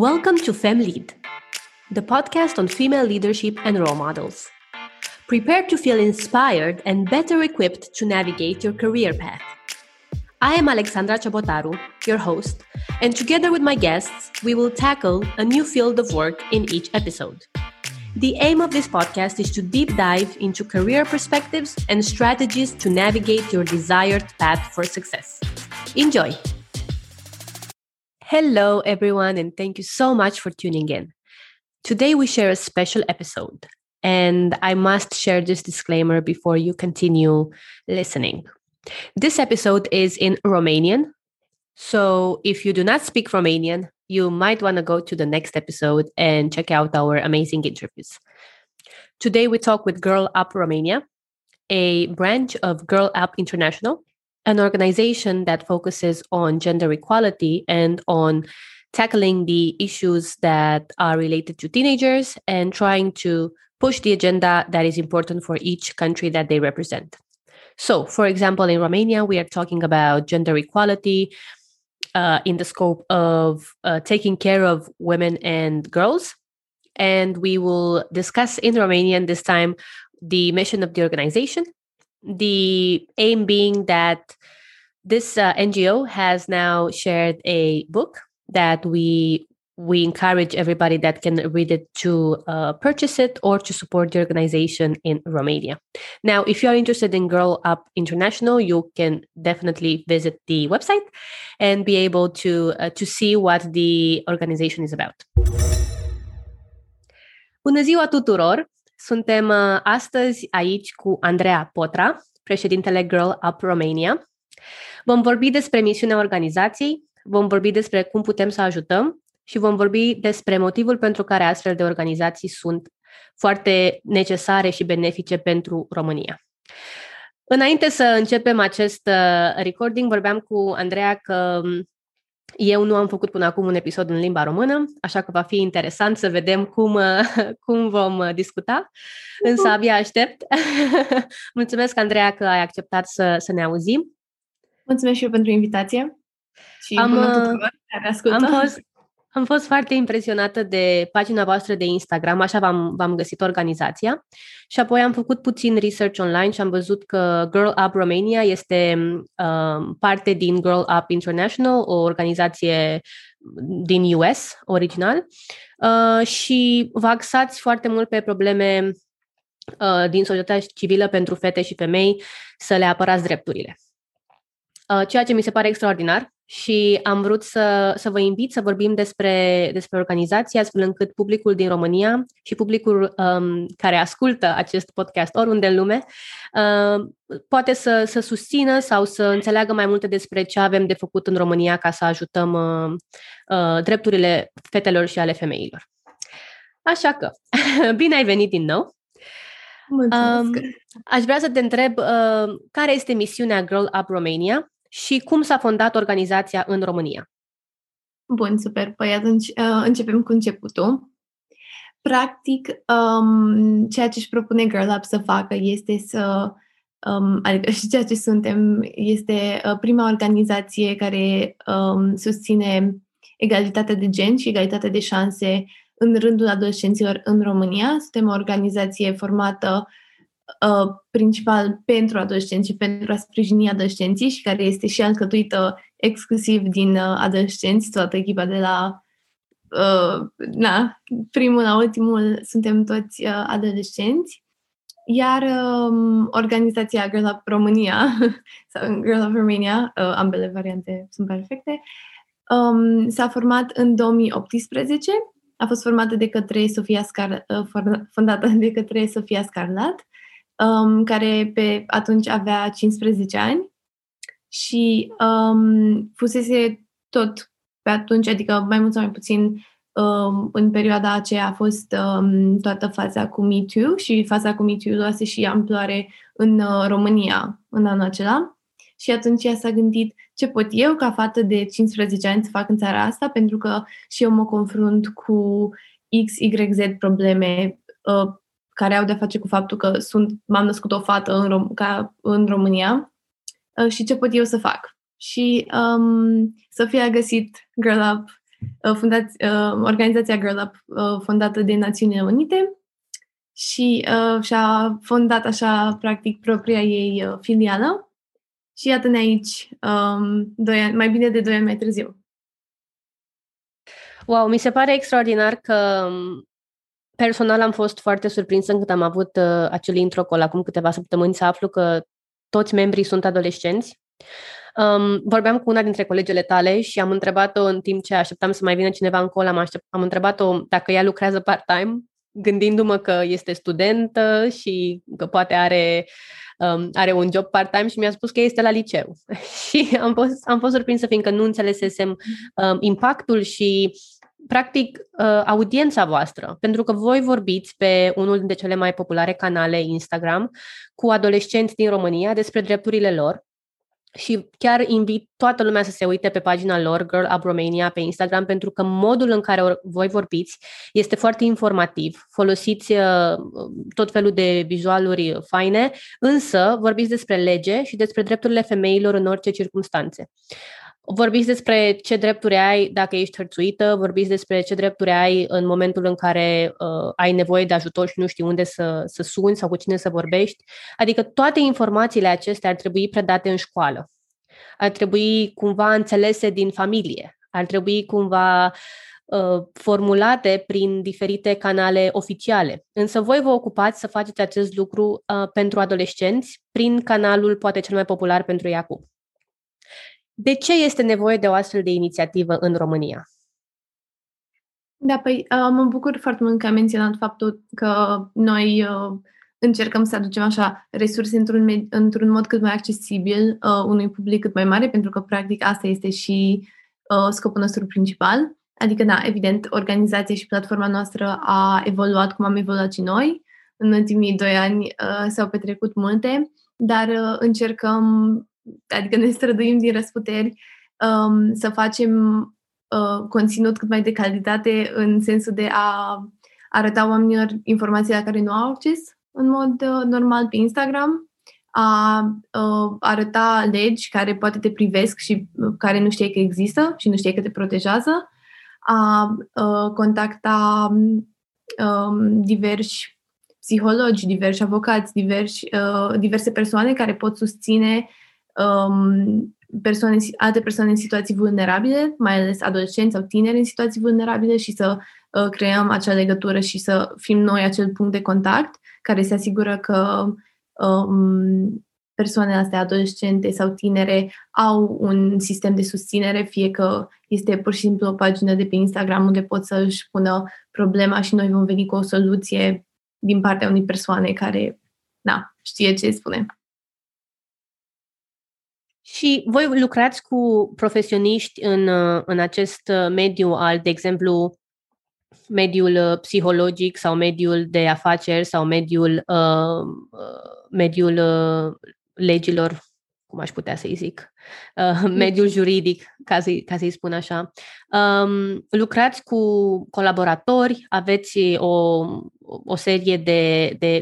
Welcome to FemmeLead, the podcast on female leadership and role models. Prepare to feel inspired and better equipped to navigate your career path. I am Alexandra Chabotaru, your host, and together with my guests, we will tackle a new field of work in each episode. The aim of this podcast is to deep dive into career perspectives and strategies to navigate your desired path for success. Enjoy! Hello, everyone, and thank you so much for tuning in. Today, we share a special episode, and I must share this disclaimer before you continue listening. This episode is in Romanian, so if you do not speak Romanian, you might want to go to the next episode and check out our amazing interviews. Today, we talk with Girl Up Romania, a branch of Girl Up International, an organization that focuses on gender equality and on tackling the issues that are related to teenagers and trying to push the agenda that is important for each country that they represent. So, for example, in Romania, we are talking about gender equality in the scope of taking care of women and girls. And we will discuss in Romanian this time the mission of the organization. The aim being that this NGO has now shared a book that we encourage everybody that can read it to purchase it or to support the organization in Romania. Now, if you are interested in Girl Up International, you can definitely visit the website and be able to see what the organization is about. Bună ziua tuturor! Suntem astăzi aici cu Andreea Potra, președintele Girl Up Romania. Vom vorbi despre misiunea organizației, vom vorbi despre cum putem să ajutăm și vom vorbi despre motivul pentru care astfel de organizații sunt foarte necesare și benefice pentru România. Înainte să începem acest recording, vorbeam cu Andreea că eu nu am făcut până acum un episod în limba română, așa că va fi interesant să vedem cum vom discuta, însă abia aștept. Mulțumesc, Andreea, că ai acceptat să ne auzim. Mulțumesc și eu pentru invitație și bună tuturor care ascultă. Am fost foarte impresionată de pagina voastră de Instagram, așa v-am găsit organizația și apoi am făcut puțin research online și am văzut că Girl Up Romania este parte din Girl Up International, o organizație din US, original, și vă axați foarte mult pe probleme din societatea civilă pentru fete și femei să le apărați drepturile. Ceea ce mi se pare extraordinar. Și am vrut să vă invit să vorbim despre organizație, astfel încât publicul din România și publicul care ascultă acest podcast oriunde în lume poate să susțină sau să înțeleagă mai multe despre ce avem de făcut în România ca să ajutăm drepturile fetelor și ale femeilor. Așa că, bine ai venit din nou! Mulțumesc! Aș vrea să te întreb care este misiunea Girl Up Romania și cum s-a fondat organizația în România? Bun, super. Păi atunci începem cu începutul. Practic, ceea ce își propune Girl Up să facă este să... adică și ceea ce suntem este prima organizație care susține egalitatea de gen și egalitatea de șanse în rândul adolescenților în România. Suntem o organizație formată principal pentru adolescenți și pentru a sprijini adolescenții și care este și alcătuită exclusiv din adolescenți, toată echipa de la primul la ultimul, suntem toți adolescenți. Iar organizația Girl Up Romania sau Girl Up Romania, ambele variante sunt perfecte, s-a format în 2018, a fost formată de către fondată de către Sofia Scarlat, care pe atunci avea 15 ani și fusese tot pe atunci, adică mai mult sau mai puțin în perioada aceea a fost toată faza cu Me Too și faza cu Me Too luase și amploare în România în anul acela și atunci ea s-a gândit ce pot eu ca fată de 15 ani să fac în țara asta, pentru că și eu mă confrunt cu XYZ probleme care au de-a face cu faptul că m-am născut o fată în România și ce pot eu să fac. Și Sofia a găsit Girl Up organizația Girl Up, fondată de Națiunile Unite, și și-a fondat așa, practic, propria ei filială. Și iată-ne aici, 2 ani, mai bine de 2 ani mai târziu. Wow, mi se pare extraordinar că personal am fost foarte surprinsă când am avut acel intro call acum câteva săptămâni să aflu că toți membrii sunt adolescenți. Vorbeam cu una dintre colegele tale și am întrebat-o în timp ce așteptam să mai vină cineva în call, am întrebat-o dacă ea lucrează part-time, gândindu-mă că este studentă și că poate are un job part-time și mi-a spus că este la liceu. Și am fost surprinsă fiindcă nu înțelesesem impactul și, practic, audiența voastră. Pentru că voi vorbiți pe unul dintre cele mai populare canale Instagram cu adolescenți din România despre drepturile lor. Și chiar invit toată lumea să se uite pe pagina lor, Girl Up Romania, pe Instagram, pentru că modul în care voi vorbiți este foarte informativ. Folosiți tot felul de vizualuri faine, însă vorbiți despre lege și despre drepturile femeilor în orice circunstanțe. Vorbiți despre ce drepturi ai dacă ești hărțuită, vorbiți despre ce drepturi ai în momentul în care ai nevoie de ajutor și nu știi unde să suni sau cu cine să vorbești. Adică toate informațiile acestea ar trebui predate în școală, ar trebui cumva înțelese din familie, ar trebui cumva formulate prin diferite canale oficiale. Însă voi vă ocupați să faceți acest lucru pentru adolescenți prin canalul poate cel mai popular pentru ei acum. De ce este nevoie de o astfel de inițiativă în România? Da, păi mă bucur foarte mult că am menționat faptul că noi încercăm să aducem așa resurse într-un mod cât mai accesibil unui public cât mai mare, pentru că practic asta este și scopul nostru principal. Adică, da, evident, organizația și platforma noastră a evoluat cum am evoluat și noi. În ultimii 2 ani s-au petrecut multe, dar încercăm... Adică ne străduim din răsputeri să facem conținut cât mai de calitate în sensul de a arăta oamenilor informații la care nu au acces în mod normal pe Instagram, a arăta legi care poate te privesc și care nu știi că există și nu știi că te protejează, a contacta diversi psihologi, diversi avocați, diverse persoane care pot susține alte persoane în situații vulnerabile, mai ales adolescenți sau tineri în situații vulnerabile, și să creăm acea legătură și să fim noi acel punct de contact care se asigură că persoanele astea adolescente sau tinere au un sistem de susținere, fie că este pur și simplu o pagină de pe Instagram unde pot să își pună problema și noi vom veni cu o soluție din partea unei persoane care știe ce spune. Și voi lucrați cu profesioniști în acest mediu al, de exemplu, mediul psihologic sau mediul de afaceri sau mediul legilor, cum aș putea să-i zic, mediul juridic, ca să-i spun așa. Lucrați cu colaboratori, aveți o serie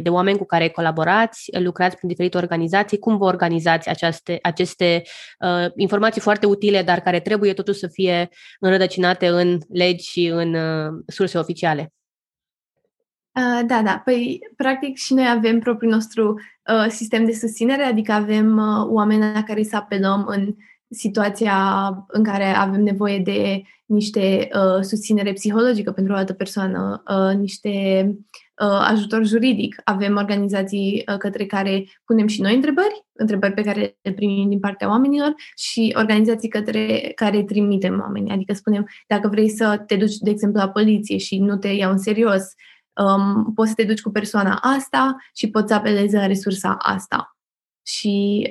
de oameni cu care colaborați, lucrați prin diferite organizații. Cum vă organizați aceste informații foarte utile, dar care trebuie totuși să fie înrădăcinate în legi și în surse oficiale? Da. Păi, practic, și noi avem propriul nostru sistem de susținere, adică avem oameni la care să apelăm în situația în care avem nevoie de niște susținere psihologică pentru o altă persoană, niște ajutor juridic. Avem organizații către care punem și noi întrebări pe care le primim din partea oamenilor, și organizații către care trimitem oameni. Adică spunem, dacă vrei să te duci, de exemplu, la poliție și nu te iau în serios, poți să te duci cu persoana asta și poți să apelezi la resursa asta. Și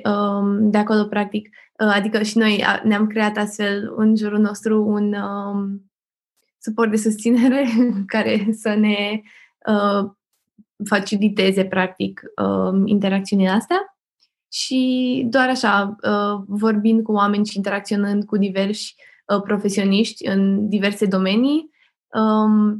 de acolo, practic, adică și noi ne-am creat astfel în jurul nostru un suport de susținere care să ne faciliteze, practic, interacțiunile astea. Și doar așa, vorbind cu oameni și interacționând cu diversi profesioniști în diverse domenii,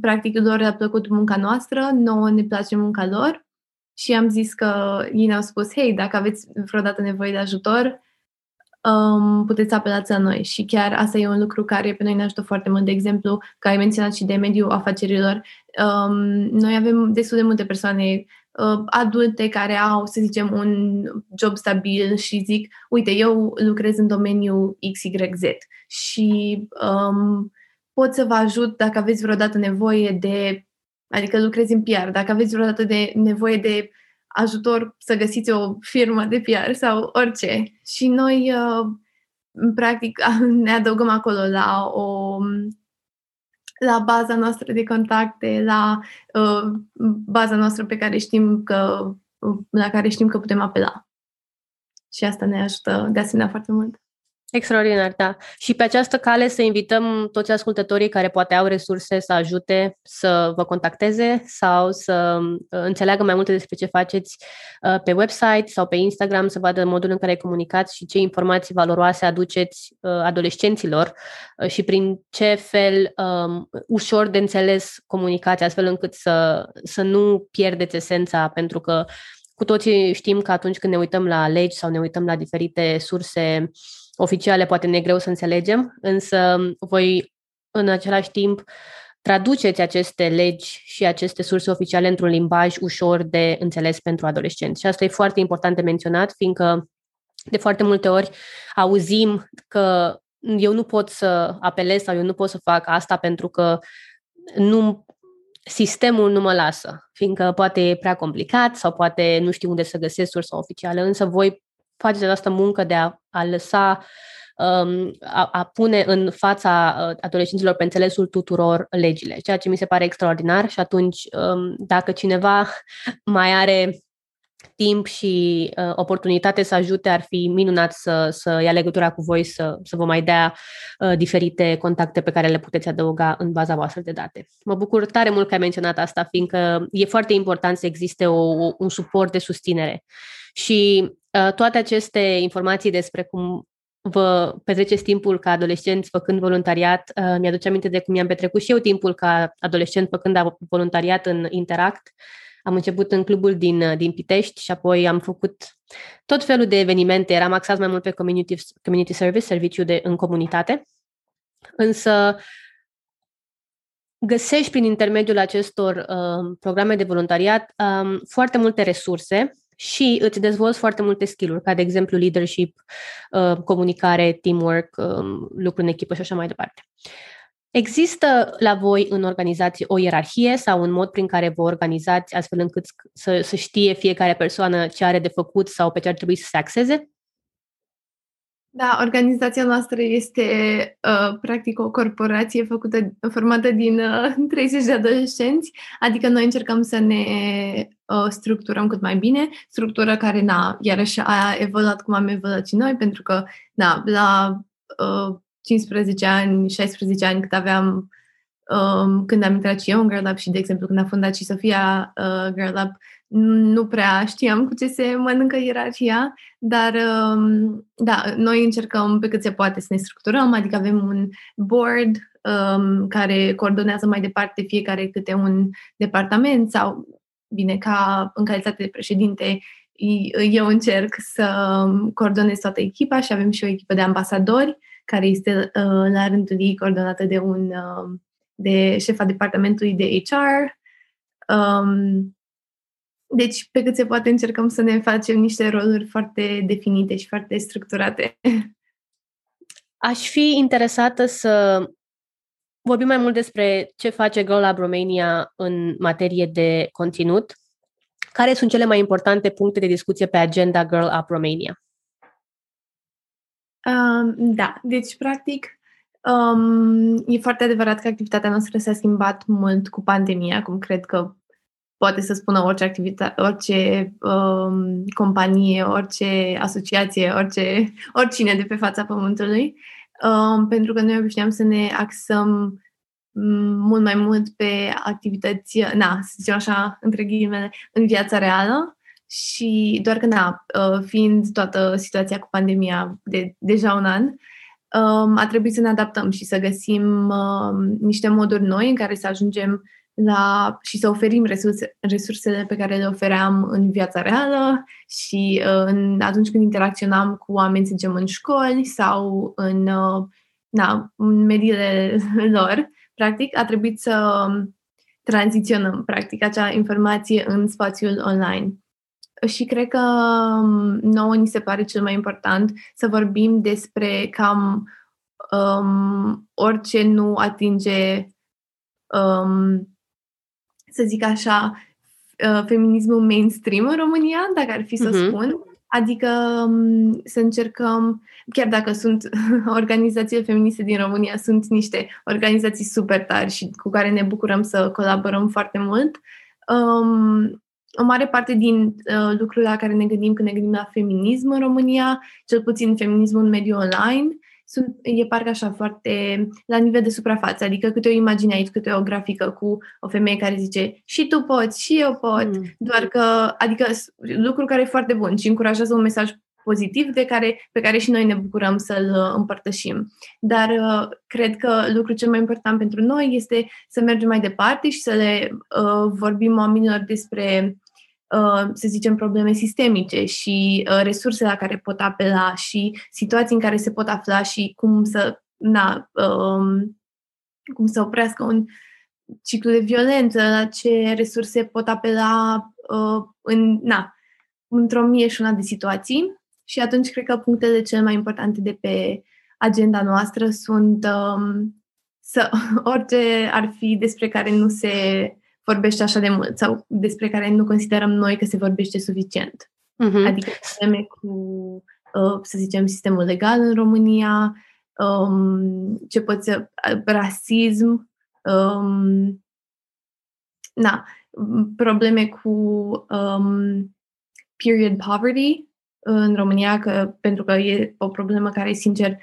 practic lor le-a plăcut munca noastră, nouă ne place munca lor, și am zis că ei ne-au spus, hei, dacă aveți vreodată nevoie de ajutor, puteți apelați la noi. Și chiar asta e un lucru care pe noi ne ajută foarte mult. De exemplu, că ai menționat și de mediul afacerilor, noi avem destul de multe persoane adulte care au, să zicem, un job stabil și zic, uite, eu lucrez în domeniul XYZ și pot să vă ajut dacă aveți vreodată nevoie de, adică lucrezi în PR, dacă aveți vreodată de nevoie de ajutor să găsiți o firmă de PR sau orice. Și noi, practic, ne adăugăm acolo la la baza noastră de contacte, la baza noastră pe care știm că, la care știm că putem apela. Și asta ne ajută de asemenea foarte mult. Extraordinar, da. Și pe această cale să invităm toți ascultătorii care poate au resurse să ajute să vă contacteze sau să înțeleagă mai multe despre ce faceți pe website sau pe Instagram, să vadă modul în care comunicați și ce informații valoroase aduceți adolescenților și prin ce fel ușor de înțeles comunicați, astfel încât să nu pierdeți esența, pentru că cu toții știm că atunci când ne uităm la legi sau ne uităm la diferite surse oficiale, poate ne e greu să înțelegem, însă voi în același timp traduceți aceste legi și aceste surse oficiale într-un limbaj ușor de înțeles pentru adolescenți. Și asta e foarte important de menționat, fiindcă de foarte multe ori auzim că eu nu pot să apelez sau eu nu pot să fac asta pentru că sistemul nu mă lasă, fiindcă poate e prea complicat sau poate nu știu unde să găsesc sursa oficială, însă voi faceți această muncă de a lăsa, a pune în fața adolescenților pe înțelesul tuturor legile, ceea ce mi se pare extraordinar. Și atunci, dacă cineva mai are timp și oportunitate să ajute, ar fi minunat să ia legătura cu voi, să vă mai dea diferite contacte pe care le puteți adăuga în baza voastră de date. Mă bucur tare mult că ai menționat asta, fiindcă e foarte important să existe un suport de susținere. Și toate aceste informații despre cum vă petreceți timpul ca adolescenți făcând voluntariat, mi-aduce aminte de cum mi-am petrecut și eu timpul ca adolescent făcând voluntariat în Interact. Am început în clubul din Pitești și apoi am făcut tot felul de evenimente. Eram axat mai mult pe community service, serviciu în comunitate. Însă găsești prin intermediul acestor programe de voluntariat foarte multe resurse și îți dezvolți foarte multe skill-uri, ca de exemplu leadership, comunicare, teamwork, lucru în echipă și așa mai departe. Există la voi în organizație o ierarhie sau un mod prin care vă organizați astfel încât să știe fiecare persoană ce are de făcut sau pe ce ar trebui să se axeze? Da, organizația noastră este practic o corporație formată din 30 de adolescenți, adică noi încercăm să ne structurăm cât mai bine, structură care, iarăși a evoluat cum am evoluat și noi, pentru că, la 15 ani, 16 ani, cât aveam, când am intrat și eu în Girl Up și, de exemplu, când a fondat și Sofia Girl Up, nu prea știam cu ce se mănâncă ierarhia, dar noi încercăm pe cât se poate să ne structurăm, adică avem un board care coordonează mai departe fiecare câte un departament sau, bine, ca în calitate de președinte, eu încerc să coordonez toată echipa și avem și o echipă de ambasadori care este la rândul ei coordonată de șefa departamentului de HR. Deci, pe cât se poate, încercăm să ne facem niște roluri foarte definite și foarte structurate. Aș fi interesată să vorbim mai mult despre ce face Girl Up Romania în materie de conținut. Care sunt cele mai importante puncte de discuție pe agenda Girl Up Romania? Deci, practic, e foarte adevărat că activitatea noastră s-a schimbat mult cu pandemia. Acum cred că poate să spună orice activitate, orice companie, orice asociație, oricine de pe fața pământului, pentru că noi obișnuiam să ne axăm mult mai mult pe activități, să zicem așa, între ghilimele, în viața reală. Și doar că, fiind toată situația cu pandemia de deja un an, a trebuit să ne adaptăm și să găsim niște moduri noi în care să ajungem și să oferim resursele pe care le ofeream în viața reală și atunci când interacționam cu oameni, să zicem, în școli sau în mediile lor, practic, a trebuit să tranziționăm, practic, acea informație în spațiul online. Și cred că nouă ni se pare cel mai important să vorbim despre cam orice nu atinge, să zic așa, feminismul mainstream în România, dacă ar fi să spun. Adică să încercăm, chiar dacă sunt organizațiile feministe din România, sunt niște organizații super tari și cu care ne bucurăm să colaborăm foarte mult. O mare parte din lucrurile la care ne gândim când ne gândim la feminism în România, cel puțin feminismul în mediul online, e parcă așa foarte la nivel de suprafață, adică câte o imagine aici, câte o grafică cu o femeie care zice și tu poți, și eu pot, doar că, adică lucru care e foarte bun și încurajează un mesaj pozitiv pe care și noi ne bucurăm să-l împărtășim. Dar cred că lucrul cel mai important pentru noi este să mergem mai departe și să le vorbim oamenilor despre, să zicem, probleme sistemice și resurse la care pot apela și situații în care se pot afla și cum să oprească un ciclu de violență, la ce resurse pot apela într-o mie și una de situații. Și atunci cred că punctele cele mai importante de pe agenda noastră sunt orice ar fi despre care nu se vorbește așa de mult sau despre care nu considerăm noi că se vorbește suficient. Mm-hmm. Adică probleme cu, să zicem, sistemul legal în România, rasism, probleme cu period poverty în România, pentru că e o problemă care, sincer,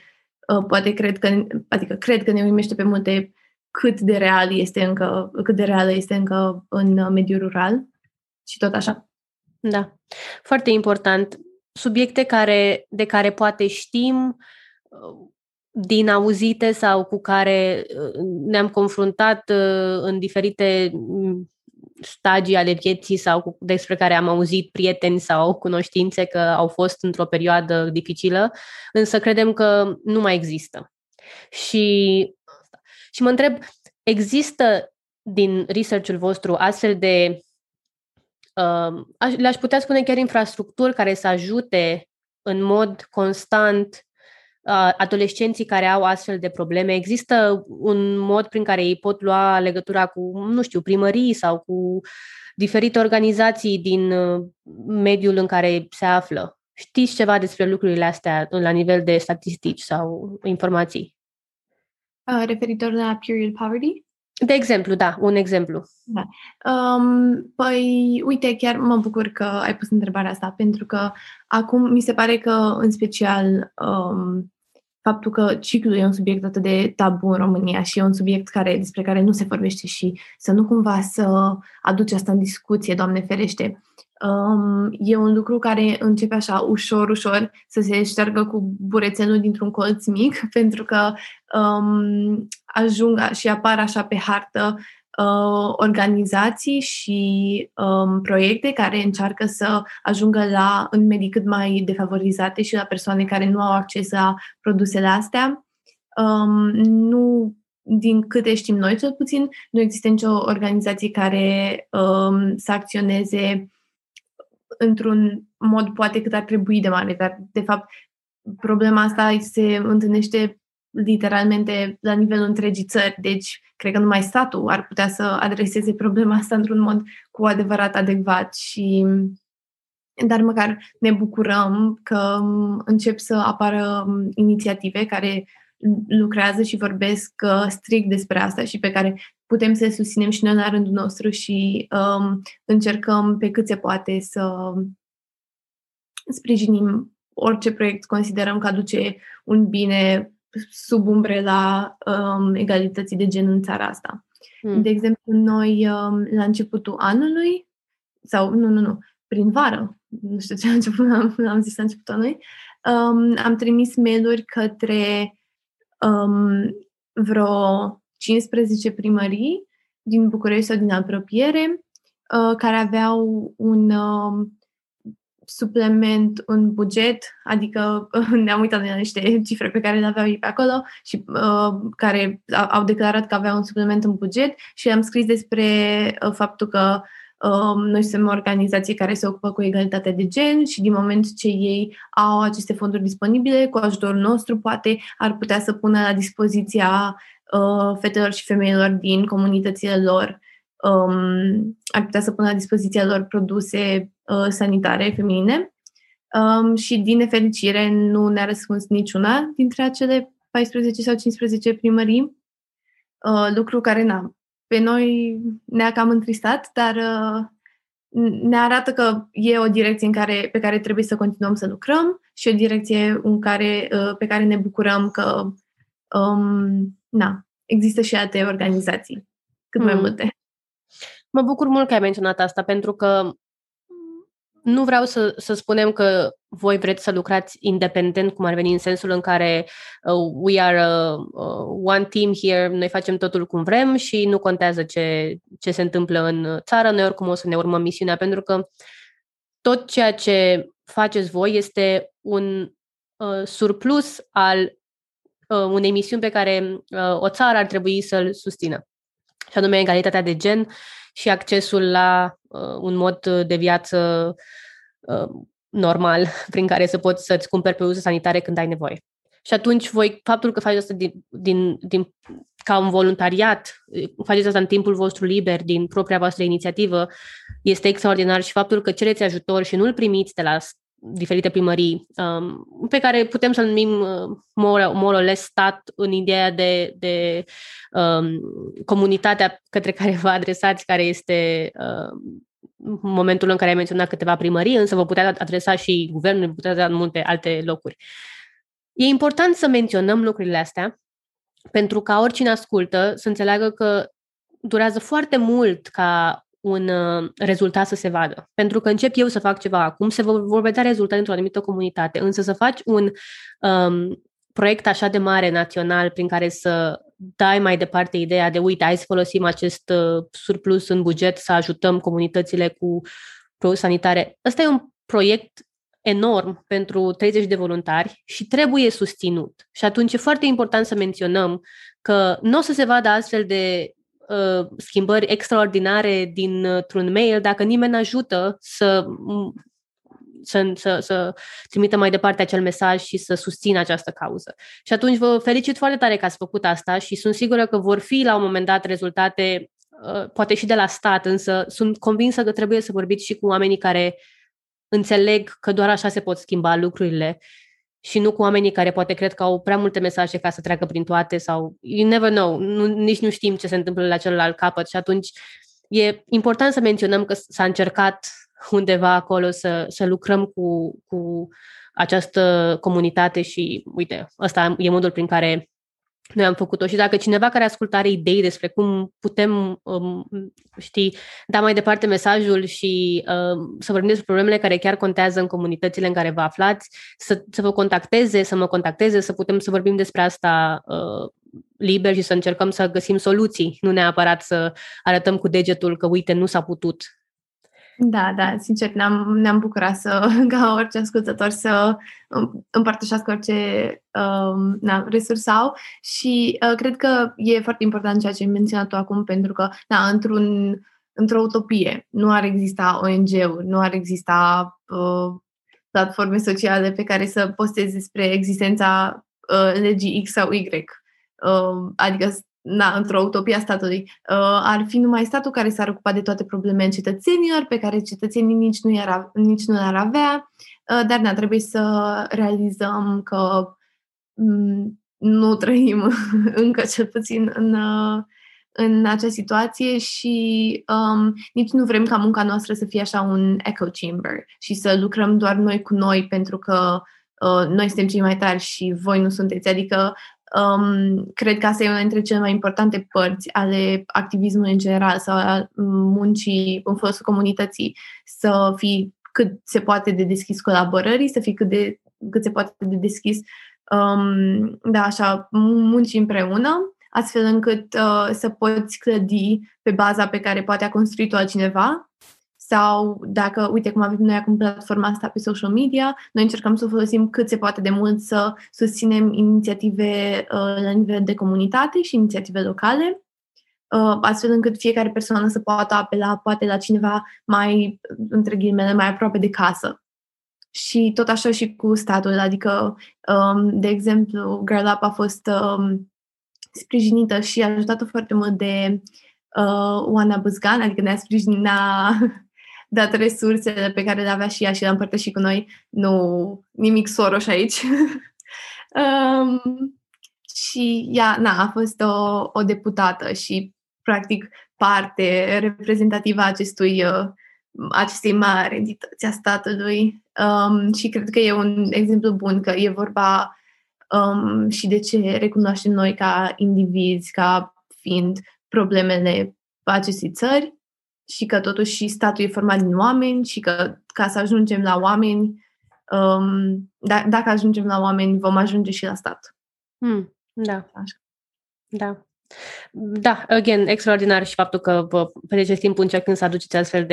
cred că ne uimește pe multe cât de reală este încă în mediul rural și tot așa. Da, foarte important. Subiecte de care poate știm din auzite sau cu care ne-am confruntat în diferite stagii ale vieții sau despre care am auzit prieteni sau cunoștințe că au fost într-o perioadă dificilă, însă credem că nu mai există. Și mă întreb, există din research-ul vostru astfel de, le-aș putea spune chiar infrastructuri care să ajute în mod constant adolescenții care au astfel de probleme? Există un mod prin care ei pot lua legătura cu, primării sau cu diferite organizații din mediul în care se află? Știți ceva despre lucrurile astea la nivel de statistici sau informații? Referitor la period poverty? De exemplu, da, un exemplu. Da. Păi, uite, chiar mă bucur că ai pus întrebarea asta, pentru că acum mi se pare că, în special, faptul că ciclul e un subiect atât de tabu în România și e un subiect despre care nu se vorbește și să nu cumva să aduce asta în discuție, Doamne ferește, e un lucru care începe așa ușor, ușor să se șteargă cu burețelul dintr-un colț mic, pentru că ajung și apar așa pe hartă organizații și proiecte care încearcă să ajungă în medii cât mai defavorizate și la persoane care nu au acces la produsele astea. Nu, din câte știm noi cel puțin, nu există nicio organizație care să acționeze într-un mod poate cât ar trebui de mare, dar de fapt problema asta se întâlnește literalmente la nivelul întregii țări, deci cred că numai statul ar putea să adreseze problema asta într-un mod cu adevărat adecvat dar măcar ne bucurăm că încep să apară inițiative care lucrează și vorbesc strict despre asta și pe care putem să susținem și noi la rândul nostru și încercăm pe cât se poate să sprijinim orice proiect considerăm că aduce un bine sub umbrela egalității de gen în țara asta. De exemplu, noi la începutul anului, sau nu, prin vară, nu știu ce am zis la începutul anului, am trimis mail-uri către vreo 15 primării din București sau din apropiere, care aveau un suplement în buget, adică ne-am uitat la niște cifre pe care le aveau ei pe acolo și care au declarat că aveau un suplement în buget și am scris despre faptul că noi suntem o organizație care se ocupă cu egalitatea de gen și din moment ce ei au aceste fonduri disponibile, cu ajutorul nostru poate ar putea să pună la dispoziția fetelor și femeilor din comunitățile lor, ar putea să pună la dispoziția lor produse sanitare feminine și din nefericire nu ne-a răspuns niciuna dintre acele 14 sau 15 primării, lucru care pe noi ne-a cam întristat, dar ne arată că e o direcție pe care trebuie să continuăm să lucrăm și o direcție pe care ne bucurăm că există și alte organizații, cât mai multe. Mă bucur mult că ai menționat asta, pentru că nu vreau să spunem că voi vreți să lucrați independent, cum ar veni, în sensul în care we are one team here, noi facem totul cum vrem și nu contează ce se întâmplă în țară, noi oricum o să ne urmăm misiunea, pentru că tot ceea ce faceți voi este un surplus al unei misiuni pe care o țară ar trebui să-l susțină, și anume egalitatea de gen și accesul la un mod de viață normal prin care să poți să-ți cumperi produse sanitare când ai nevoie. Și atunci voi, faptul că faceți asta ca un voluntariat, faceți asta în timpul vostru liber, din propria voastră inițiativă, este extraordinar, și faptul că cereți ajutor și nu-l primiți de la diferite primării, pe care putem să-l numim more or less stat, în ideea de comunitatea către care vă adresați, care este momentul în care ai menționat câteva primării, însă vă puteți adresa și guvernul, vă puteți adresa în multe alte locuri. E important să menționăm lucrurile astea, pentru ca oricine ascultă să înțeleagă că durează foarte mult ca un rezultat să se vadă. Pentru că încep eu să fac ceva acum, se vor vedea rezultate într-o anumită comunitate, însă să faci un proiect așa de mare, național, prin care să dai mai departe ideea de, uite, hai să folosim acest surplus în buget să ajutăm comunitățile cu produse sanitare. Ăsta e un proiect enorm pentru 30 de voluntari și trebuie susținut. Și atunci e foarte important să menționăm că nu o să se vadă astfel de schimbări extraordinare dintr-un mail dacă nimeni ajută să trimită mai departe acel mesaj și să susțină această cauză. Și atunci vă felicit foarte tare că ați făcut asta și sunt sigură că vor fi la un moment dat rezultate, poate și de la stat, însă sunt convinsă că trebuie să vorbiți și cu oamenii care înțeleg că doar așa se pot schimba lucrurile și nu cu oamenii care poate cred că au prea multe mesaje ca să treacă prin toate sau you never know, nici nu știm ce se întâmplă la celălalt capăt, și atunci e important să menționăm că s-a încercat undeva acolo să lucrăm cu această comunitate și uite, ăsta e modul prin care noi am făcut-o. Și dacă cineva care ascultă are idei despre cum putem, da mai departe mesajul și să vorbim despre problemele care chiar contează în comunitățile în care vă aflați, să vă contacteze, să mă contacteze, să putem să vorbim despre asta liber și să încercăm să găsim soluții, nu neapărat să arătăm cu degetul că, uite, nu s-a putut. Da, sincer, ne-am bucurat ca orice ascultător să împărtășească orice resursă au și cred că e foarte important ceea ce ai menționat tu acum, pentru că, într-o utopie nu ar exista ONG-uri, nu ar exista platforme sociale pe care să postezi despre existența legii X sau Y, adică într-o utopie a statului. Ar fi numai statul care s-ar ocupa de toate problemele cetățenilor, pe care cetățenii nici nu ar avea, dar trebuie să realizăm că nu trăim încă, cel puțin în acea situație, și nici nu vrem ca munca noastră să fie așa un echo chamber și să lucrăm doar noi cu noi, pentru că noi suntem cei mai tari și voi nu sunteți, adică cred că asta e una dintre cele mai importante părți ale activismului în general sau a muncii în folosul comunității, să fii cât se poate de deschis colaborării, să fii cât se poate de deschis muncii împreună, astfel încât să poți clădi pe baza pe care poate a construit-o altcineva. Sau dacă, uite cum avem noi acum platforma asta pe social media, noi încercăm să o folosim cât se poate de mult să susținem inițiative la nivel de comunitate și inițiative locale, astfel încât fiecare persoană să poată apela poate la cineva mai, între ghilimele, mai aproape de casă. Și tot așa și cu statul, adică, de exemplu, Girl Up a fost sprijinită și ajutată foarte mult de Oana Buzgan, adică ne-a sprijinit dat resursele pe care le avea și ea și le-a împărtășit cu noi. Nu, nimic Soros aici. Și ea, a fost o deputată și, practic, parte reprezentativă a acestei mari entități a statului. Și cred că e un exemplu bun, că e vorba și de ce recunoaștem noi ca indivizi, ca fiind problemele acestei țări, și că totuși și statul e format din oameni și că ca să ajungem la oameni, dacă ajungem la oameni, vom ajunge și la stat. Da, again, extraordinar și faptul că vă petreceți timpul încercând să aduceți astfel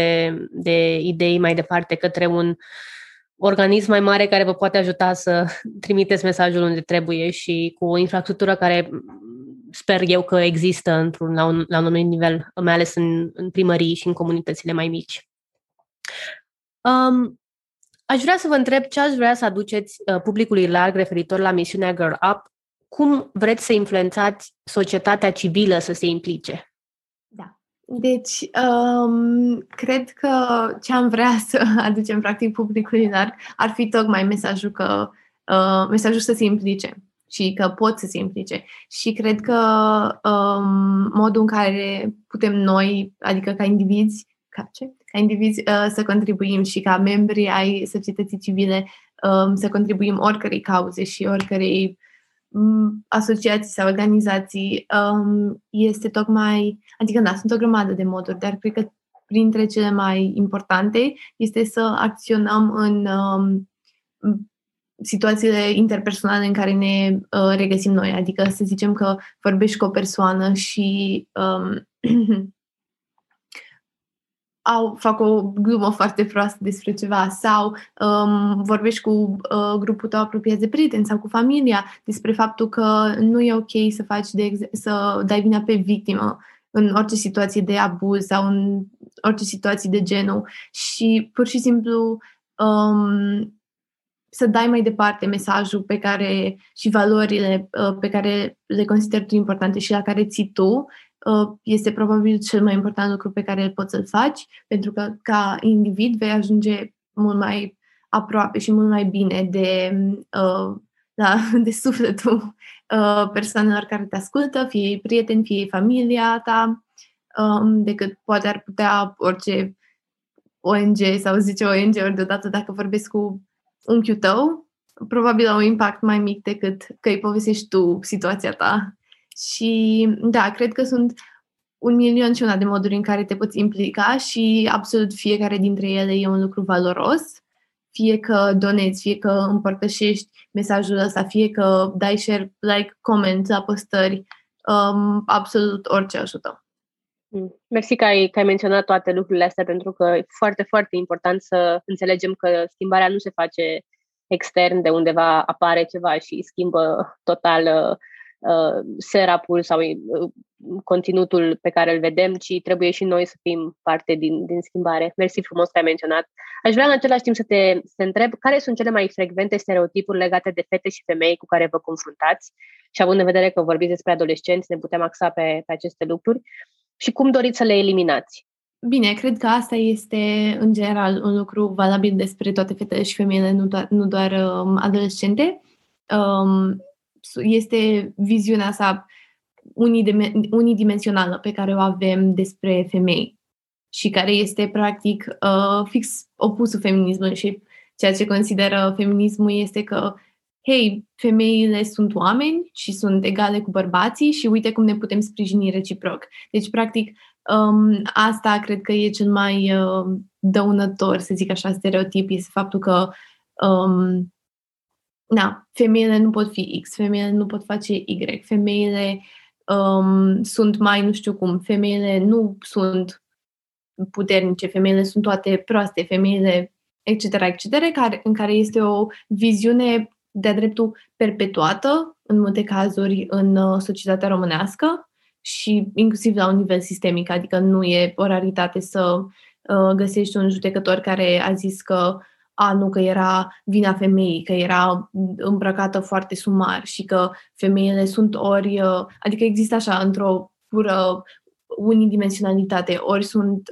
de idei mai departe către un organism mai mare care vă poate ajuta să trimiteți mesajul unde trebuie și cu o infrastructură care sper eu că există la un anumit nivel, mai ales în primării și în comunitățile mai mici. Aș vrea să vă întreb ce ați vrea să aduceți publicului larg referitor la misiunea Girl Up. Cum vreți să influențați societatea civilă să se implice? Da. Deci, cred că ce am vrea să aducem practic publicului larg ar fi tocmai mesajul că mesajul să se implice și că pot să se implice. Și cred că modul în care putem noi, adică ca indivizi, să contribuim și ca membri ai societății civile să contribuim oricărei cauze și oricărei asociații sau organizații, este tocmai, adică sunt o grămadă de moduri, dar cred că printre cele mai importante este să acționăm în situațiile interpersonale în care ne regăsim noi, adică să zicem că vorbești cu o persoană și fac o glumă foarte proastă despre ceva sau vorbești cu grupul tău apropiat de prieteni sau cu familia despre faptul că nu e ok să faci să dai vina pe victimă în orice situație de abuz sau în orice situație de genul și pur și simplu să dai mai departe mesajul pe care și valorile pe care le consideri tu importante și la care ții tu, este probabil cel mai important lucru pe care poți să-l faci, pentru că ca individ vei ajunge mult mai aproape și mult mai bine de sufletul persoanelor care te ascultă, fie ei prieteni, fie ei familia ta, decât poate ar putea orice ONG sau 10 ONG-uri deodată dacă vorbesc cu unchiul tău, probabil au un impact mai mic decât că îi povestești tu situația ta. Și da, cred că sunt 1.000.000 de moduri în care te poți implica și absolut fiecare dintre ele e un lucru valoros. Fie că donezi, fie că împărtășești mesajul ăsta, fie că dai share, like, comment la postări, absolut orice ajută. Mersi că ai menționat toate lucrurile astea, pentru că e foarte, foarte important să înțelegem că schimbarea nu se face extern, de undeva apare ceva și schimbă total serapul sau conținutul pe care îl vedem, ci trebuie și noi să fim parte din schimbare. Mersi frumos că ai menționat. Aș vrea în același timp să te întreb care sunt cele mai frecvente stereotipuri legate de fete și femei cu care vă confruntați și având în vedere că vorbiți despre adolescenți, ne putem axa pe aceste lucruri. Și cum doriți să le eliminați? Bine, cred că asta este, în general, un lucru valabil despre toate fetele și femeile, nu doar adolescente. Este viziunea asta unidimensională pe care o avem despre femei și care este, practic, fix opusul feminismului și ceea ce consideră feminismul este că femeile sunt oameni și sunt egale cu bărbații și uite cum ne putem sprijini reciproc. Deci, practic, asta cred că e cel mai dăunător, să zic așa, stereotip, este faptul că femeile nu pot fi X, femeile nu pot face Y, femeile sunt mai, nu știu cum, femeile nu sunt puternice, femeile sunt toate proaste, femeile, etc., etc., în care este o viziune de-a dreptul perpetuată, în multe cazuri, în societatea românească și inclusiv la un nivel sistemic, adică nu e o raritate să găsești un judecător care a zis că nu, că era vina femeii, că era îmbrăcată foarte sumar și că femeile sunt ori... Adică există așa, într-o pură unidimensionalitate, ori sunt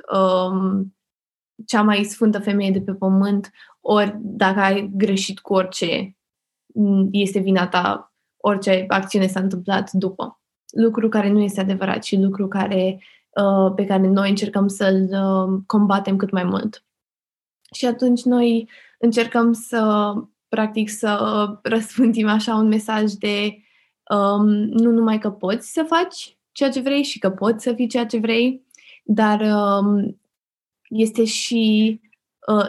cea mai sfântă femeie de pe pământ, ori dacă ai greșit cu orice, este vina ta, orice acțiune s-a întâmplat după. Lucru care nu este adevărat și lucru care, pe care noi încercăm să-l combatem cât mai mult. Și atunci noi încercăm să, practic, să răspândim așa un mesaj de nu numai că poți să faci ceea ce vrei și că poți să fii ceea ce vrei, dar este și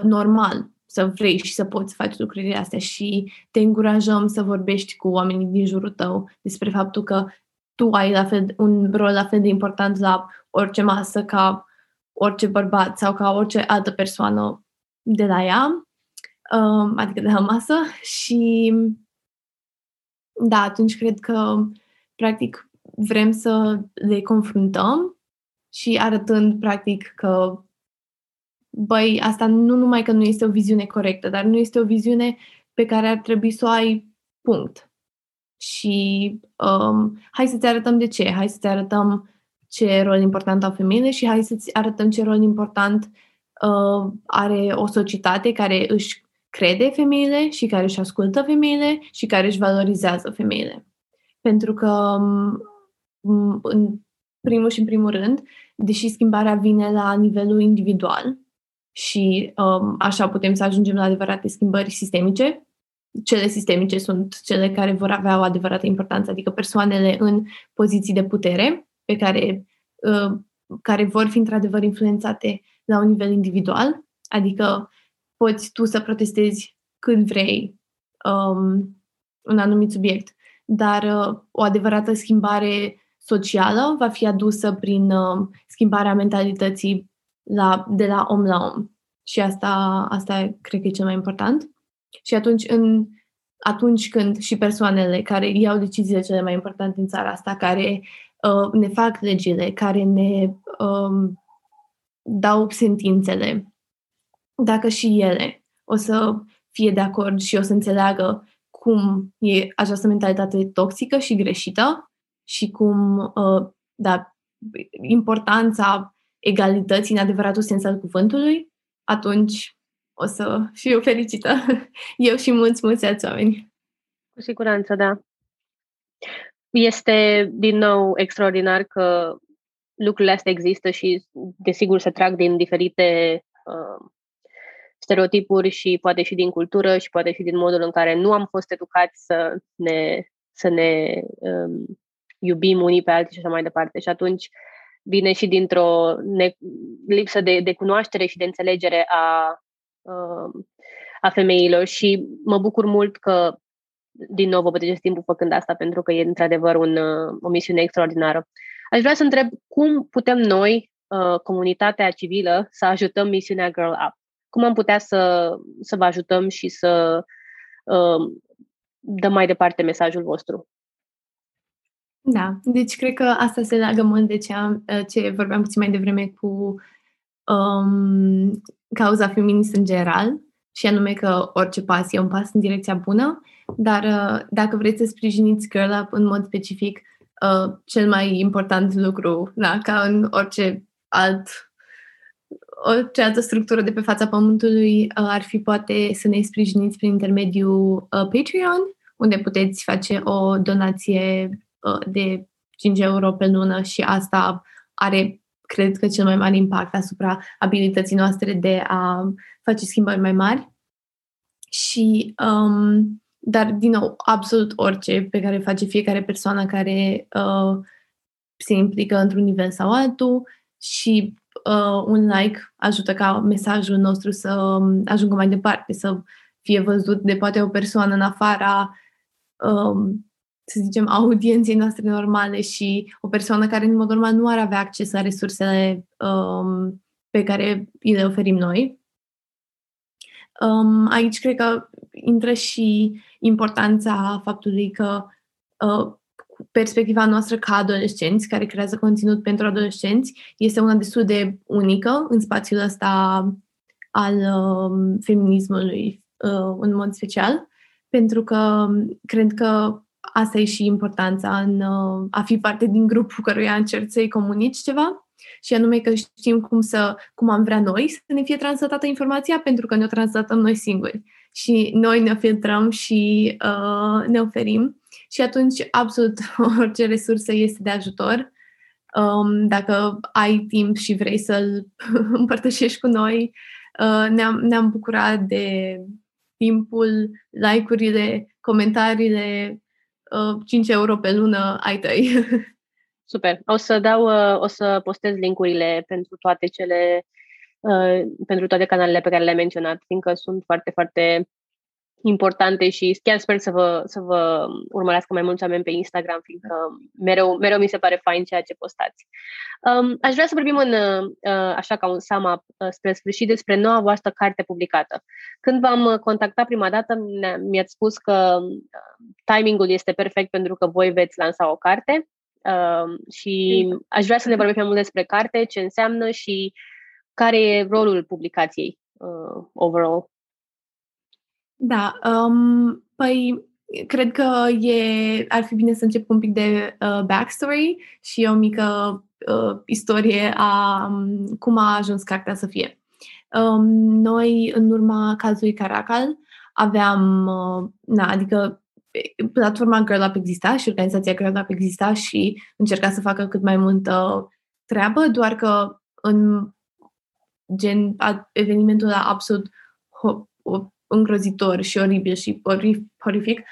normal să vrei și să poți face lucrurile astea și te încurajăm să vorbești cu oamenii din jurul tău despre faptul că tu ai la fel, un rol la fel de important la orice masă ca orice bărbat sau ca orice altă persoană de la ea, adică de la masă. Și da, atunci cred că practic vrem să le confruntăm și arătând practic că băi, asta nu numai că nu este o viziune corectă, dar nu este o viziune pe care ar trebui să o ai, punct. Și hai să-ți arătăm de ce, hai să-ți arătăm ce rol important au femeile și hai să-ți arătăm ce rol important are o societate care își crede femeile și care își ascultă femeile și care își valorizează femeile. Pentru că, în primul și în primul rând, deși schimbarea vine la nivelul individual și așa putem să ajungem la adevărate schimbări sistemice, cele sistemice sunt cele care vor avea o adevărată importanță, adică persoanele în poziții de putere pe care vor fi într-adevăr influențate la un nivel individual, adică poți tu să protestezi când vrei un anumit subiect, dar o adevărată schimbare socială va fi adusă prin schimbarea mentalității de la om la om. Și asta cred că e cel mai important. Și atunci când și persoanele care iau deciziile cele mai importante în țara asta, care ne fac legile, care ne dau sentințele, dacă și ele o să fie de acord și o să înțeleagă cum e această mentalitate toxică și greșită și cum importanța egalității în adevăratul sens al cuvântului, atunci o să fiu fericită. Eu și mulți alți oameni. Cu siguranță, da. Este, din nou, extraordinar că lucrurile astea există și, desigur, se trag din diferite stereotipuri și poate și din cultură și poate și din modul în care nu am fost educați să ne iubim unii pe alții și așa mai departe. Și atunci vine și dintr-o lipsă de cunoaștere și de înțelegere a femeilor și mă bucur mult că din nou vă petreceți timpul făcând asta, pentru că e într-adevăr o misiune extraordinară. Aș vrea să întreb cum putem noi, comunitatea civilă, să ajutăm misiunea Girl Up. Cum am putea să vă ajutăm și să dăm mai departe mesajul vostru? Da, deci cred că asta se leagă mult de ce vorbeam puțin mai devreme cu cauza feministă în general, și anume că orice pas e un pas în direcția bună, dar dacă vreți să sprijiniți Girl Up în mod specific, cel mai important lucru, ca în orice altă structură de pe fața pământului, ar fi poate să ne sprijiniți prin intermediul Patreon, unde puteți face o donație de 5 euro pe lună și asta are, cred că, cel mai mare impact asupra abilității noastre de a face schimbări mai mari. Și, dar, din nou, absolut orice pe care face fiecare persoană care se implică într-un nivel sau altul și un like ajută ca mesajul nostru să ajungă mai departe, să fie văzut de poate o persoană în afara să zicem, audienței noastre normale și o persoană care în mod normal nu ar avea acces la resursele pe care îi le oferim noi. Aici cred că intră și importanța faptului că perspectiva noastră ca adolescenți, care creează conținut pentru adolescenți, este una destul de unică în spațiul ăsta al feminismului în mod special, pentru că cred că asta e și importanța în a fi parte din grupul căruia încerci să-i comunici ceva, și anume că știm cum am vrea noi să ne fie translatată informația, pentru că ne-o translatăm noi singuri și noi ne filtrăm și ne oferim. Și atunci, absolut orice resursă este de ajutor. Dacă ai timp și vrei să-l împărtășești cu noi, ne-am bucurat de timpul, like-urile, comentariile, 5 euro pe lună ai tăi. Super. O să postez linkurile pentru toate pentru toate canalele pe care le-am menționat, fiindcă sunt foarte, foarte importante și chiar sper să vă urmărească mai mulți oameni pe Instagram, fiindcă mereu mi se pare fain ceea ce postați. Aș vrea să vorbim așa ca un sum-up spre sfârșit despre noua voastră carte publicată. Când v-am contactat prima dată, mi-ați spus că timingul este perfect pentru că voi veți lansa o carte și aș vrea să ne vorbim mai mult despre carte, ce înseamnă și care e rolul publicației overall. Da, păi cred că ar fi bine să încep cu un pic de backstory și o mică istorie a cum a ajuns cartea să fie. Noi, în urma cazului Caracal, aveam, adică platforma Girl Up exista și organizația Girl Up exista și încerca să facă cât mai multă treabă, doar că în evenimentul ăla absolut îngrozitor și oribil și horrific,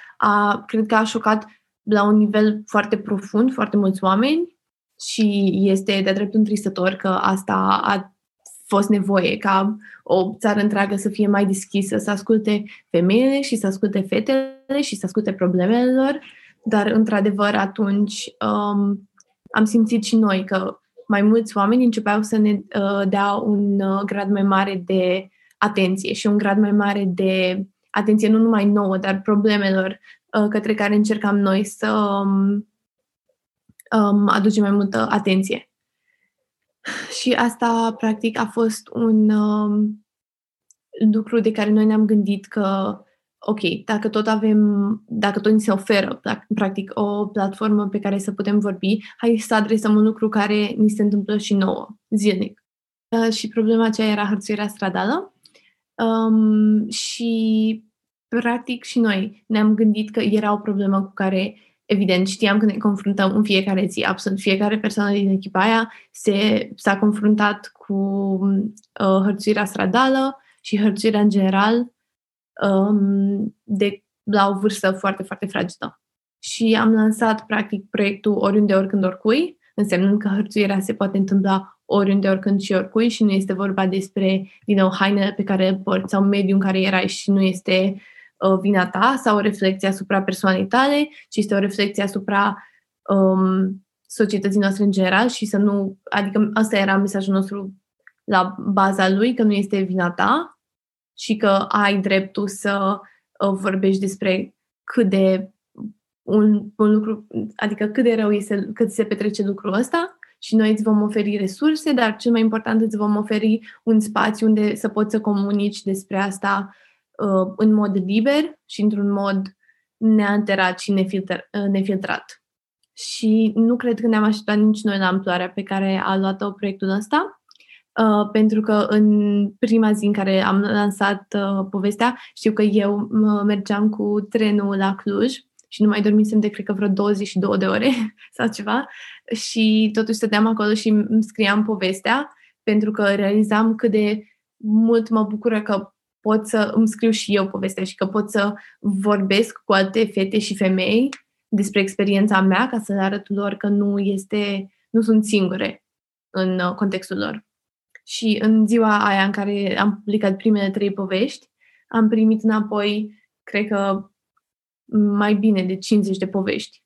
cred că a șocat la un nivel foarte profund foarte mulți oameni și este de-a dreptul întristător că asta a fost nevoie ca o țară întreagă să fie mai deschisă, să asculte femeile și să asculte fetele și să asculte problemele lor, dar într-adevăr atunci am simțit și noi că mai mulți oameni începeau să ne dea un grad mai mare de atenție și un grad mai mare de atenție nu numai nouă, dar problemelor către care încercam noi să aducem mai multă atenție. Și asta, practic, a fost un lucru de care noi ne-am gândit că, ok, dacă tot ni se oferă, practic, o platformă pe care să putem vorbi, hai să adresăm un lucru care ni se întâmplă și nouă, zilnic. Și problema aceea era hărțuirea stradală. Și, practic, și noi ne-am gândit că era o problemă cu care, evident, știam că ne confruntăm în fiecare zi. Absolut fiecare persoană din echipa aia s-a confruntat cu hărțuirea stradală și hărțuirea în general la o vârstă foarte, foarte fragilă. Și am lansat, practic, proiectul Oriunde Oricând Oricui, însemnând că hărțuirea se poate întâmpla oriunde, oricând și oricui și nu este vorba despre, din nou, hainele pe care le porți sau mediul în care erai și nu este vina ta sau o reflecție asupra persoanei tale, ci este o reflecție asupra societății noastre în general și să nu... Adică ăsta era mesajul nostru la baza lui, că nu este vina ta și că ai dreptul să vorbești despre cât de un lucru... Adică cât de rău este, cât se petrece lucrul ăsta. Și noi îți vom oferi resurse, dar cel mai important îți vom oferi un spațiu unde să poți să comunici despre asta în mod liber și într-un mod nealterat și nefiltrat. Și nu cred că ne-am așteptat nici noi la amploarea pe care a luat-o proiectul ăsta, pentru că în prima zi în care am lansat povestea, știu că eu mergeam cu trenul la Cluj, și nu mai dormisem de, cred că, vreo 22 de ore sau ceva. Și totuși stăteam acolo și îmi scriam povestea, pentru că realizam cât de mult mă bucură că pot să îmi scriu și eu povestea și că pot să vorbesc cu alte fete și femei despre experiența mea, ca să le arăt lor că nu sunt singure în contextul lor. Și în ziua aia în care am publicat primele 3 povești, am primit înapoi, cred că, mai bine de 50 de povești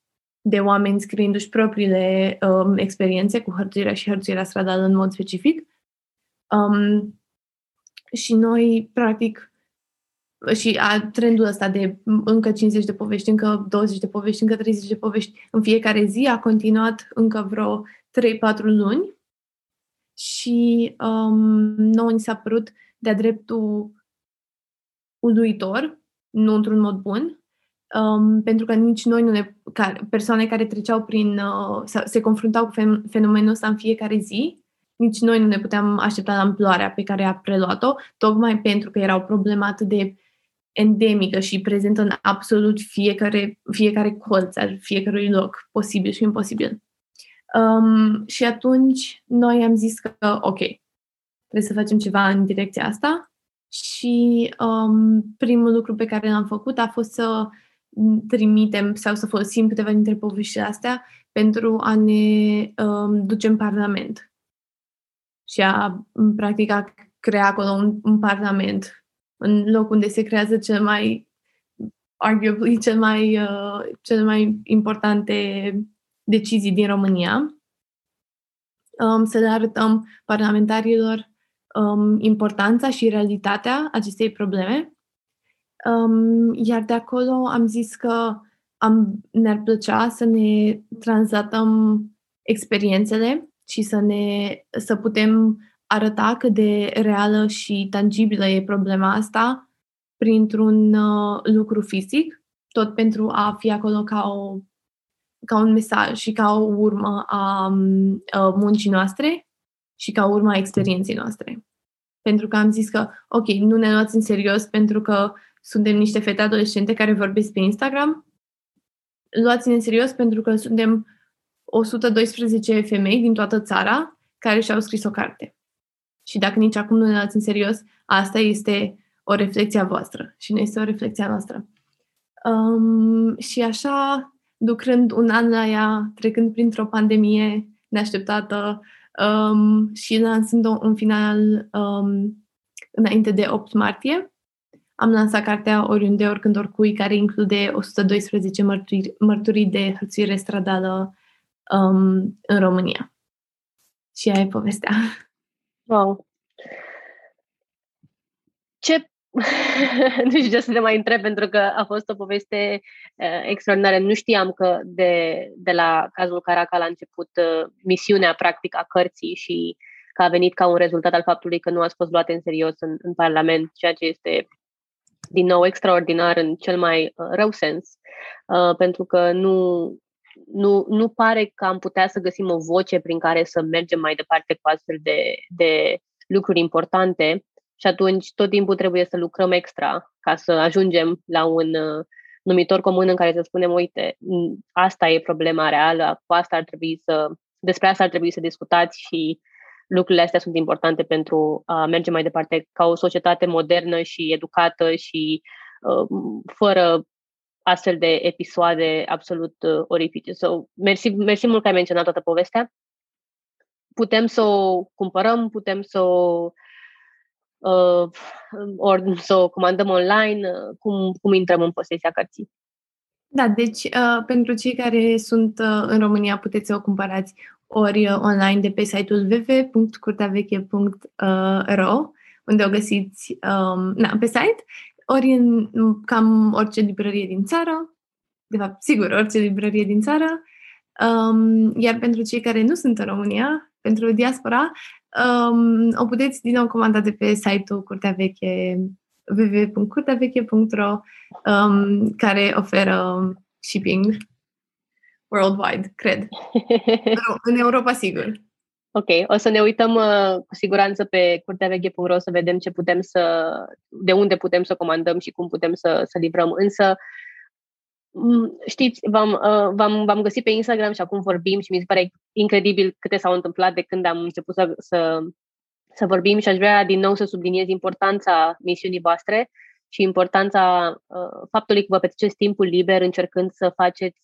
de oameni scriindu-și propriile experiențe cu hărțuirea și hărțuirea stradală în mod specific. Și noi, practic, și trendul ăsta de încă 50 de povești, încă 20 de povești, încă 30 de povești în fiecare zi a continuat încă vreo 3-4 luni și nouă ni s-a părut de-a dreptul uluitor, nu într-un mod bun, pentru că nici noi nu ne... persoane care treceau prin... sau se confruntau cu fenomenul ăsta în fiecare zi, nici noi nu ne puteam aștepta la amploarea pe care a preluat-o, tocmai pentru că era o problemă atât de endemică și prezentă în absolut fiecare colț al fiecărui loc, posibil și imposibil. Și atunci noi am zis că, ok, trebuie să facem ceva în direcția asta și primul lucru pe care l-am făcut a fost să trimitem sau să folosim câteva dintre poveștile astea pentru a ne duce în Parlament. Și practic a crea acolo un parlament, în loc unde se creează cel mai importante decizii din România, să le arătăm parlamentarilor importanța și realitatea acestei probleme. Iar de acolo am zis că ne-ar plăcea să ne translatăm experiențele și să putem arăta cât de reală și tangibilă e problema asta printr-un lucru fizic, tot pentru a fi acolo ca un mesaj și ca o urmă a muncii noastre și ca urmă a experienței noastre. Pentru că am zis că, ok, nu ne luați în serios pentru că suntem niște fete adolescente care vorbesc pe Instagram, luați-ne în serios pentru că suntem 112 femei din toată țara care și-au scris o carte. Și dacă nici acum nu ne luați în serios, asta este o reflecție a voastră și nu este o reflecție a noastră. Și așa, lucrând un an la ea, trecând printr-o pandemie neașteptată și lansând-o în final înainte de 8 martie, am lansat cartea Oriunde Oricând Oricui, care include 112 mărturii de hărțuire stradală în România. Și aia e povestea. Wow! Nu știu ce să te mai întreb, pentru că a fost o poveste extraordinară. Nu știam că de la cazul Caracal a început misiunea, practic, a cărții și că a venit ca un rezultat al faptului că nu ați fost luate în serios în Parlament, ceea ce este, din nou, extraordinar în cel mai rău sens, pentru că nu pare că am putea să găsim o voce prin care să mergem mai departe cu astfel de lucruri importante și atunci tot timpul trebuie să lucrăm extra ca să ajungem la un numitor comun în care să spunem, uite, asta e problema reală, cu asta despre asta ar trebui să discutați și lucrurile astea sunt importante pentru a merge mai departe ca o societate modernă și educată și fără astfel de episoade absolut orifice. So, mersi mult că ai menționat toată povestea. Putem să o cumpărăm, putem să o comandăm online. Cum intrăm în posesia cărții? Da, deci pentru cei care sunt în România puteți să o cumpărați ori online de pe site-ul www.curteaveche.ro, unde o găsiți pe site, ori în cam orice librărie din țară, de fapt, sigur, orice librărie din țară, iar pentru cei care nu sunt în România, pentru diaspora, o puteți din nou comanda de pe site-ul www.curteaveche.ro, care oferă shipping worldwide, cred. În Europa, sigur. Ok, o să ne uităm cu siguranță pe curteaveche.ro să vedem ce putem de unde putem să comandăm și cum putem să livrăm. Însă, știți, v-am găsit pe Instagram și acum vorbim și mi se pare incredibil câte s-au întâmplat de când am început să vorbim și aș vrea din nou să subliniez importanța misiunii voastre și importanța faptului că vă petreceți timpul liber încercând să faceți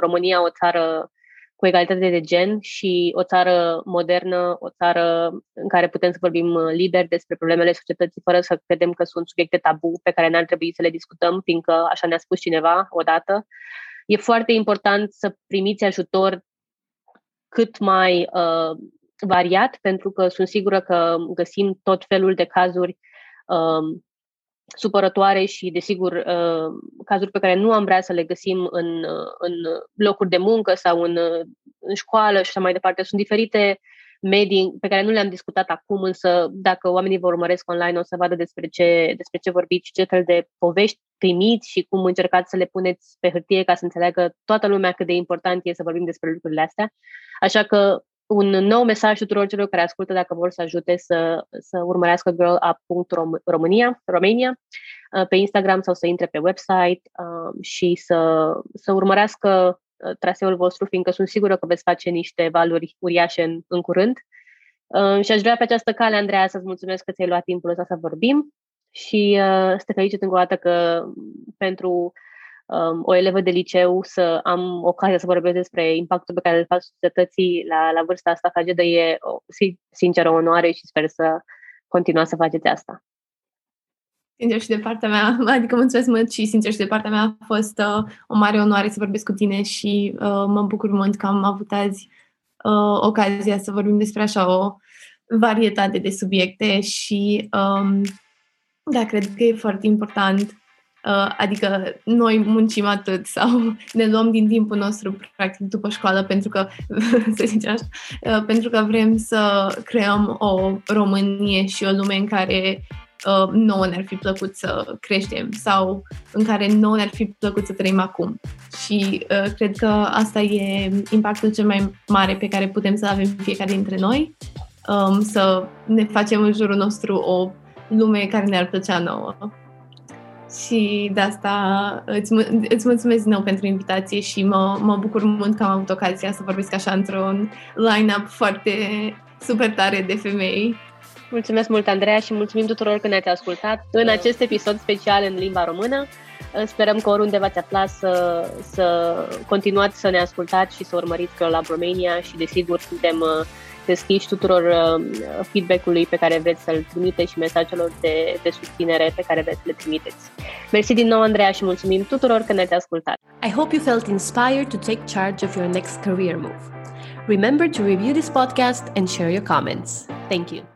România o țară cu egalitate de gen și o țară modernă, o țară în care putem să vorbim liber despre problemele societății fără să credem că sunt subiecte tabu pe care n-ar trebui să le discutăm, fiindcă așa ne-a spus cineva odată E foarte important să primiți ajutor cât mai variat, pentru că sunt sigură că găsim tot felul de cazuri supărătoare și, desigur, cazuri pe care nu am vrea să le găsim în locuri de muncă sau în școală și așa mai departe. Sunt diferite medii pe care nu le-am discutat acum, însă dacă oamenii vă urmăresc online o să vadă despre ce vorbiți și ce fel de povești primiți și cum încercați să le puneți pe hârtie ca să înțeleagă toată lumea cât de important e să vorbim despre lucrurile astea. Așa că un nou mesaj tuturor celor care ascultă, dacă vor să ajute să urmărească girlup.romania pe Instagram sau să intre pe website și să urmărească traseul vostru, fiindcă sunt sigură că veți face niște valuri uriașe în curând. Și aș vrea pe această cale, Andreea, să-ți mulțumesc că ți-ai luat timpul ăsta să vorbim și să te felicit încă o dată că pentru o elevă de liceu să am ocazia să vorbesc despre impactul pe care îl fac societății la vârsta asta fragedă e, sincer, o onoare și sper să continuați să faceți asta. Sincer și de partea mea, adică mulțumesc mult și sincer și de partea mea a fost o mare onoare să vorbesc cu tine și mă bucur mult că am avut azi ocazia să vorbim despre așa o varietate de subiecte și da, cred că e foarte important. Adică noi muncim atât sau ne luăm din timpul nostru practic după școală pentru că vrem să creăm o Românie și o lume în care nouă ne-ar fi plăcut să creștem sau în care nouă ne-ar fi plăcut să trăim acum. Și cred că asta e impactul cel mai mare pe care putem să-l avem fiecare dintre noi, să ne facem în jurul nostru o lume care ne-ar plăcea nouă. Și de asta îți mulțumesc din nou pentru invitație și mă bucur mult că am avut ocazia să vorbesc așa într-un line-up foarte super tare de femei. Mulțumesc mult, Andreea, și mulțumim tuturor că ne-ați ascultat în acest episod special în limba română. Sperăm că oriunde v-ați aflat să continuați să ne ascultați și să urmăriți Girl Up Romania și, desigur, suntem deschiși tuturor feedback-ului pe care vreți să-l trimiteți și mesajelor de susținere pe care vreți să le trimiteți. Mersi din nou, Andreea, și mulțumim tuturor că ne-ați ascultat. I hope you felt inspired to take charge of your next career move. Remember to review this podcast and share your comments. Thank you.